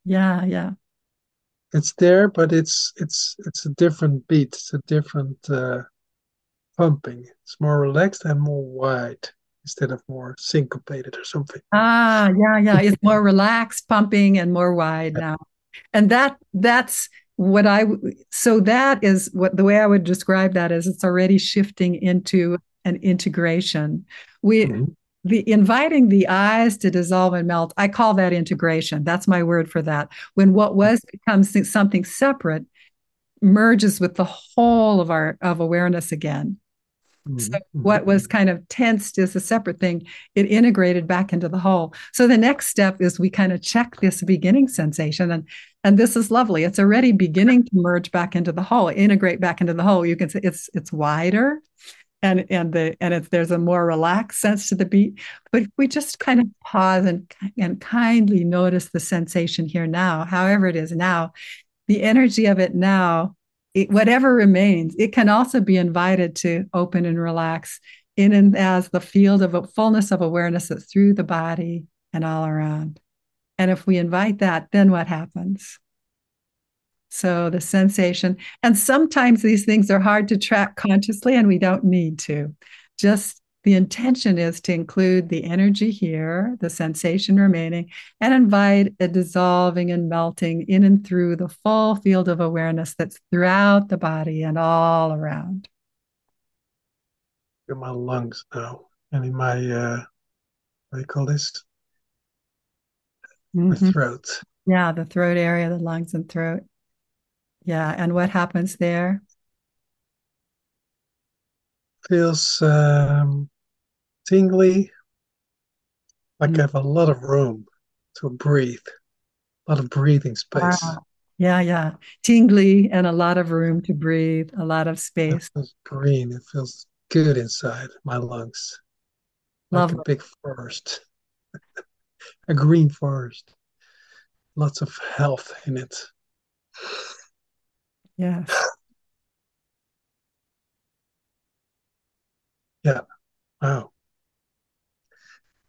yeah, yeah. It's there, but it's it's it's a different beat. It's a different uh, pumping. It's more relaxed and more wide instead of more syncopated or something. Ah, yeah, yeah. It's more relaxed, pumping, and more wide now. And that that's what I, so that is what the way I would describe that is it's already shifting into an integration. We, mm-hmm. the inviting the eyes to dissolve and melt, I call that integration. That's my word for that. When what was becomes something separate merges with the whole of our of awareness again. Mm-hmm. So what was kind of tensed is a separate thing. It integrated back into the whole. So the next step is we kind of check this beginning sensation. And, and this is lovely. It's already beginning to merge back into the whole, integrate back into the whole. You can say it's it's wider. And and the and if there's a more relaxed sense to the beat, but we just kind of pause and and kindly notice the sensation here now, however it is now, the energy of it now, it, whatever remains, it can also be invited to open and relax in and as the field of fullness of awareness that's through the body and all around. And if we invite that, then what happens? So the sensation, and sometimes these things are hard to track consciously, and we don't need to. Just the intention is to include the energy here, the sensation remaining, and invite a dissolving and melting in and through the full field of awareness that's throughout the body and all around. In my lungs now, and in my, uh, what do you call this? Mm-hmm. The throat. Yeah, the throat area, the lungs and throat. Yeah, and what happens there? Feels um, tingly, like mm. I have a lot of room to breathe, a lot of breathing space. Wow. Yeah, yeah, tingly and a lot of room to breathe, a lot of space. It feels green, it feels good inside my lungs. Lovely. Like a big forest, a green forest, lots of health in it. Yeah. Yeah. Wow.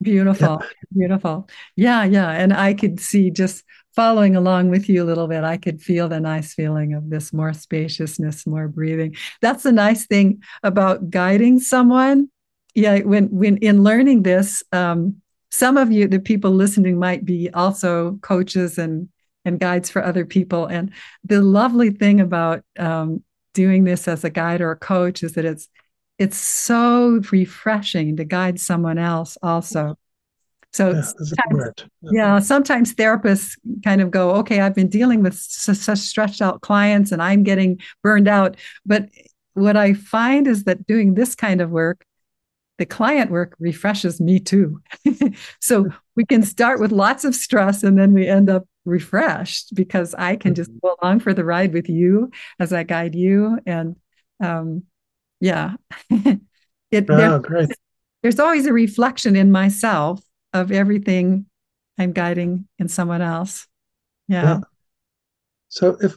Beautiful. Yeah. Beautiful. Yeah, yeah. And I could see, just following along with you a little bit, I could feel the nice feeling of this more spaciousness, more breathing. That's the nice thing about guiding someone. Yeah, when when in learning this, um, some of you, the people listening, might be also coaches and and guides for other people. And the lovely thing about um, doing this as a guide or a coach is that it's it's so refreshing to guide someone else also. So yeah, sometimes, yeah. yeah, sometimes therapists kind of go, okay, I've been dealing with such stretched out clients and I'm getting burned out. But what I find is that doing this kind of work, the client work, refreshes me too. So we can start with lots of stress and then we end up refreshed because I can just go along for the ride with you as I guide you. And um, yeah, it, oh, there, great. There's always a reflection in myself of everything I'm guiding in someone else. Yeah. yeah. So if,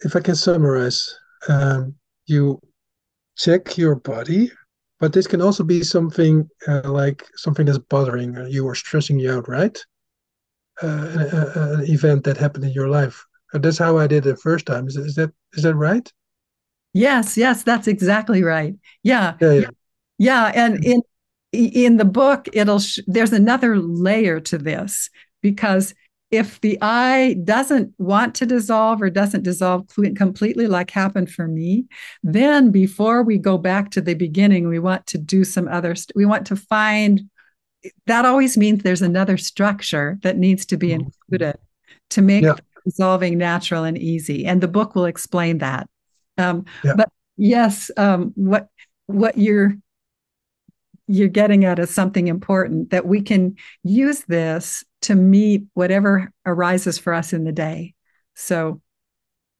if I can summarize, um, you check your body, but this can also be something uh, like something that's bothering you or stressing you out, right? Uh, an event that happened in your life. That's how I did it the first time. Is, is that is that right? Yes, yes, that's exactly right. Yeah, yeah, yeah. yeah. And in in the book, it'll sh- there's another layer to this, because if the eye doesn't want to dissolve or doesn't dissolve completely, like happened for me, then before we go back to the beginning, we want to do some other. St- we want to find. That always means there's another structure that needs to be included to make yeah. dissolving natural and easy. And the book will explain that. Um, yeah. But yes, um, what what you're you're getting at is something important, that we can use this to meet whatever arises for us in the day. So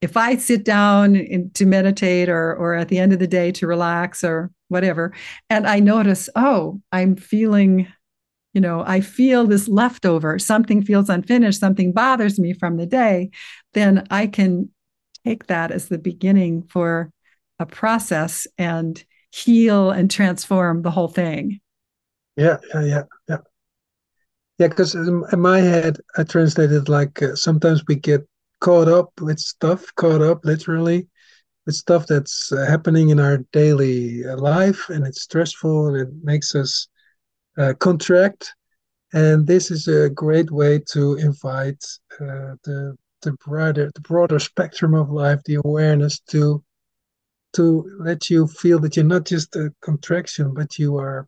if I sit down in, to meditate or or at the end of the day to relax or whatever, and I notice, oh, I'm feeling... You know, I feel this leftover, something feels unfinished, something bothers me from the day, then I can take that as the beginning for a process and heal and transform the whole thing. Yeah, yeah, yeah, yeah. Yeah, because in my head, I translate it like uh, sometimes we get caught up with stuff, caught up literally with stuff that's uh, happening in our daily life, and it's stressful and it makes us Uh, contract, and this is a great way to invite uh, the the broader the broader spectrum of life, the awareness to to let you feel that you're not just a contraction, but you are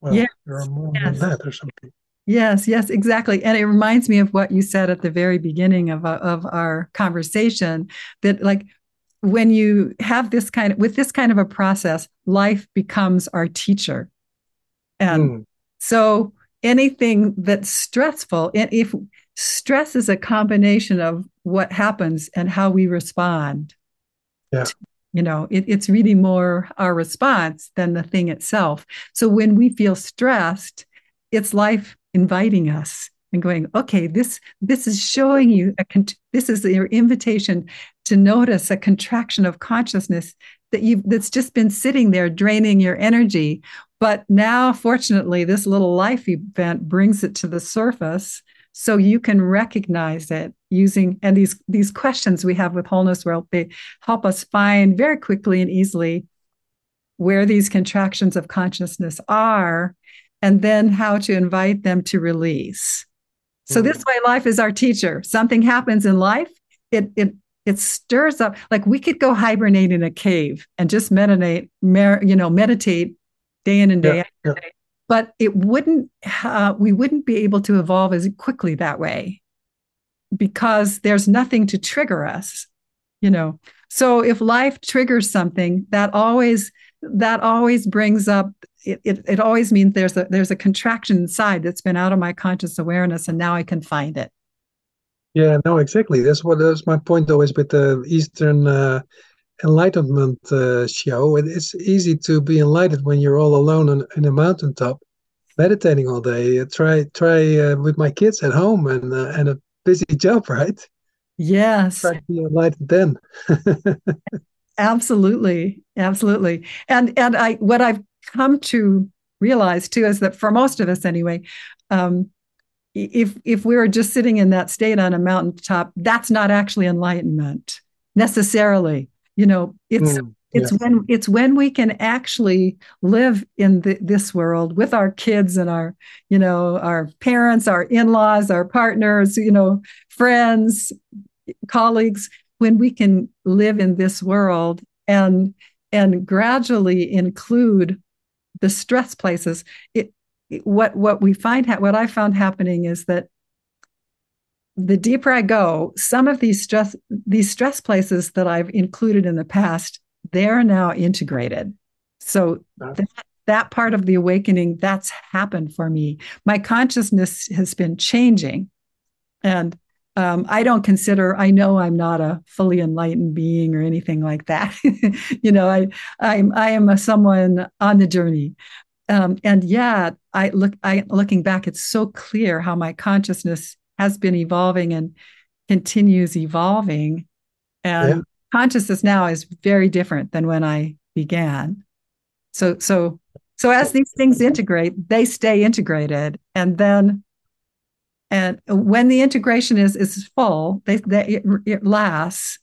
well, yes. you're more yes. than that or something. Yes, yes, exactly. And it reminds me of what you said at the very beginning of, of our conversation, that like when you have this kind of, with this kind of a process, life becomes our teacher. And mm. so anything that's stressful, and if stress is a combination of what happens and how we respond, yeah. to, you know, it, it's really more our response than the thing itself. So when we feel stressed, it's life inviting us and going, okay, this this is showing you, a con- this is your invitation to notice a contraction of consciousness that you've that's just been sitting there draining your energy. But now, fortunately, this little life event brings it to the surface so you can recognize it using, and these, these questions we have with Wholeness World, they help us find very quickly and easily where these contractions of consciousness are, and then how to invite them to release. So mm-hmm. this way, life is our teacher. Something happens in life, it it it stirs up. Like we could go hibernate in a cave and just meditate, mer- you know, meditate day in and day yeah, out. Yeah. But it wouldn't. Uh, we wouldn't be able to evolve as quickly that way, because there's nothing to trigger us, you know. So if life triggers something, that always that always brings up. It, it it always means there's a there's a contraction inside that's been out of my conscious awareness, and now I can find it. Yeah, no, exactly. That's what that's my point always with the Eastern uh, Enlightenment uh, show. It, it's easy to be enlightened when you're all alone on, in a mountaintop, meditating all day. Uh, try try uh, with my kids at home and uh, and a busy job, right? Yes. Try to be enlightened then. Absolutely, absolutely. And and I what I've come to realize too is that for most of us anyway, um, if if we were just sitting in that state on a mountaintop, that's not actually enlightenment necessarily. You know, it's mm, it's yes. when it's when we can actually live in the, this world with our kids and our you know our parents, our in-laws, our partners, you know, friends, colleagues. When we can live in this world and and gradually include the stress places. It, it what what we find ha- what I found happening is that the deeper I go, some of these stress these stress places that I've included in the past, they're now integrated. So that, that part of the awakening that's happened for me. My consciousness has been changing, and um, I don't consider. I know I'm not a fully enlightened being or anything like that. you know, I I'm I am a someone on the journey. Um, and yet, I look, I looking back, it's so clear how my consciousness has been evolving and continues evolving. And yeah. consciousness now is very different than when I began. So, so, so as these things integrate, they stay integrated, and then, and when the integration is is full, they, they it, it lasts.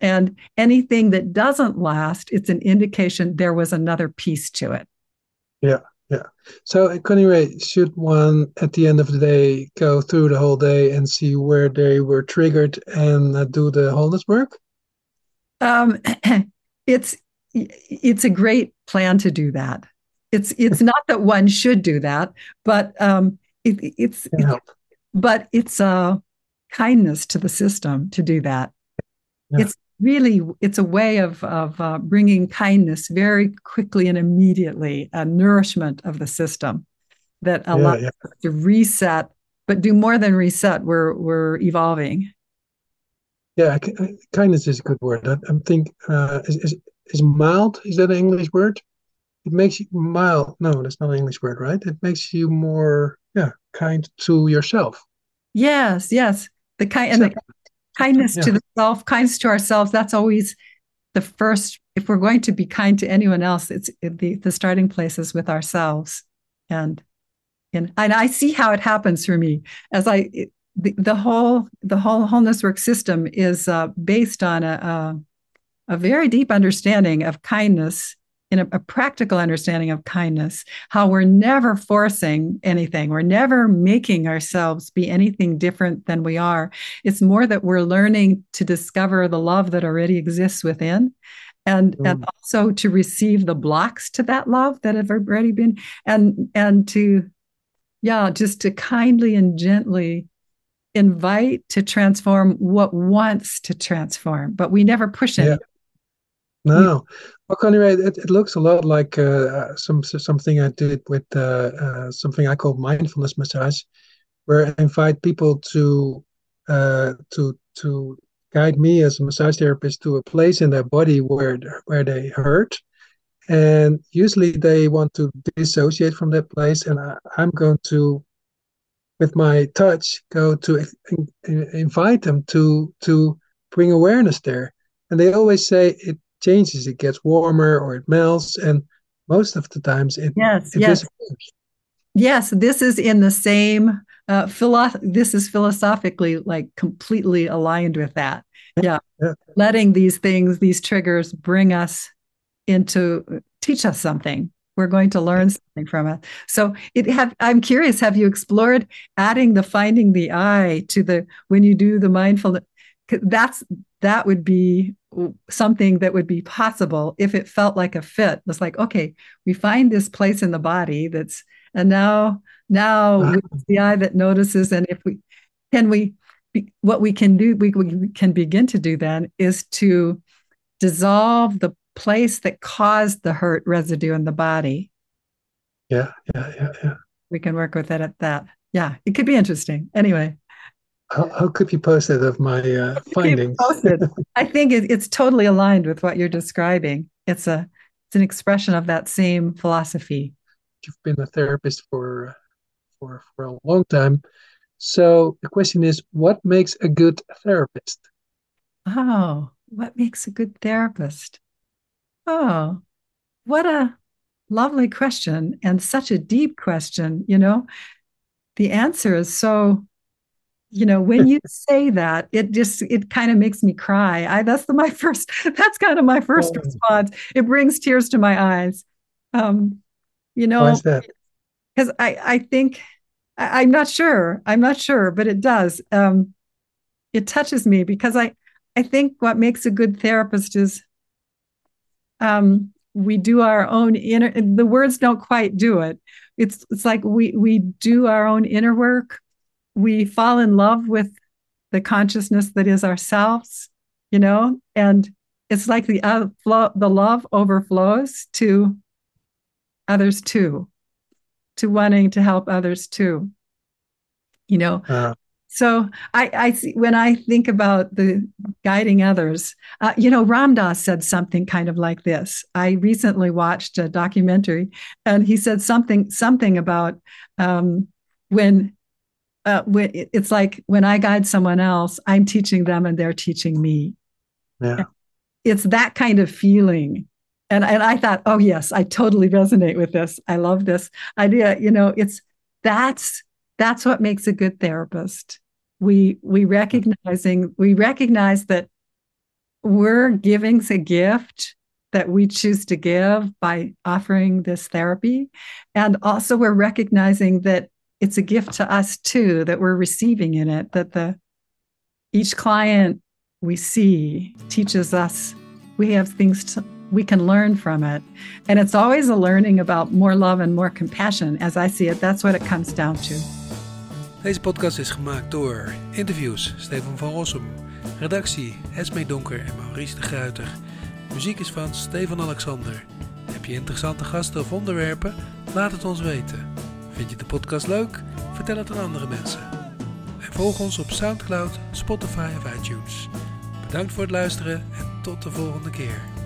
And anything that doesn't last, it's an indication there was another piece to it. Yeah, yeah. So, Connirae, should one at the end of the day go through the whole day and see where they were triggered and uh, do the wholeness work? Um, it's it's a great plan to do that. It's it's not that one should do that, but um, it, it's, yeah. it's but it's a kindness to the system to do that. Yeah. It's really, it's a way of, of uh, bringing kindness very quickly and immediately, a nourishment of the system that allows yeah, yeah. us to reset, but do more than reset. We're, we're evolving. Yeah. Kindness is a good word. I, I think, uh, is, is, is mild, is that an English word? It makes you mild. No, that's not an English word, right? It makes you more yeah, kind to yourself. Yes. Yes. The kind so- and the Kindness yeah. to the self, kindness to ourselves, that's always the first. If we're going to be kind to anyone else, it's the, the starting place is with ourselves. And, and and I see how it happens for me. As I, it, the, the whole the whole wholeness work system is uh, based on a, a a very deep understanding of kindness in a, a practical understanding of kindness, how we're never forcing anything. We're never making ourselves be anything different than we are. It's more that we're learning to discover the love that already exists within, and, mm. and also to receive the blocks to that love that have already been, and, and to, yeah, just to kindly and gently invite to transform what wants to transform, but we never push it. Yeah. No, well, Connirae, it, it looks a lot like uh, some something I did with uh, uh, something I call mindfulness massage, where I invite people to uh, to to guide me as a massage therapist to a place in their body where where they hurt, and usually they want to dissociate from that place, and I, I'm going to, with my touch, go to invite them to to bring awareness there. And they always say it changes, it gets warmer or it melts, and most of the times it, yes, it yes. disappears. Yes, this is in the same, uh, philo- this is philosophically like completely aligned with that. Yeah. yeah, letting these things, these triggers bring us into, teach us something. We're going to learn something from it. So it have, I'm curious, have you explored adding the finding the eye to the, when you do the mindfulness, that's, that would be something that would be possible if it felt like a fit. It's like, okay, we find this place in the body that's, and now, now wow. it's the eye that notices. And if we, can we, what we can do, we, we can begin to do then is to dissolve the place that caused the hurt residue in the body. Yeah, yeah, yeah, yeah. We can work with it at that. Yeah, it could be interesting. Anyway. How, how could you post it of my uh, findings? I think it, it's totally aligned with what you're describing. It's a it's an expression of that same philosophy. You've been a therapist for for for a long time. So the question is, what makes a good therapist? Oh, what makes a good therapist? Oh, what a lovely question, and such a deep question, you know. The answer is so, you know, when you say that, it just, it kind of makes me cry. I, that's the, my first, that's kind of my first oh. response. It brings tears to my eyes. Um, you know, why is that? Because I, I think, I, I'm not sure, I'm not sure, but it does. Um, it touches me because I, I think what makes a good therapist is, Um, we do our own inner, the words don't quite do it. It's it's like we we do our own inner work. We fall in love with the consciousness that is ourselves, you know, and it's like the uh, flow, the love overflows to others too, to wanting to help others too, you know. Uh. So I, I see, when I think about the guiding others, uh, you know, Ram Dass said something kind of like this. I recently watched a documentary, and he said something something about um, when, uh, when it's like when I guide someone else, I'm teaching them and they're teaching me. Yeah, it's that kind of feeling, and and I thought, oh yes, I totally resonate with this. I love this idea. You know, it's that's. That's what makes a good therapist. We we recognizing we recognize that we're giving a gift that we choose to give by offering this therapy, and also we're recognizing that it's a gift to us too, that we're receiving in it. That the each client we see teaches us. We have things to, we can learn from it, and it's always a learning about more love and more compassion. As I see it, that's what it comes down to. Deze podcast is gemaakt door interviews Steven van Rossum, redactie Esme Donker en Maurice de Gruyter. Muziek is van Stefan Alexander. Heb je interessante gasten of onderwerpen? Laat het ons weten. Vind je de podcast leuk? Vertel het aan andere mensen. En volg ons op SoundCloud, Spotify en iTunes. Bedankt voor het luisteren en tot de volgende keer.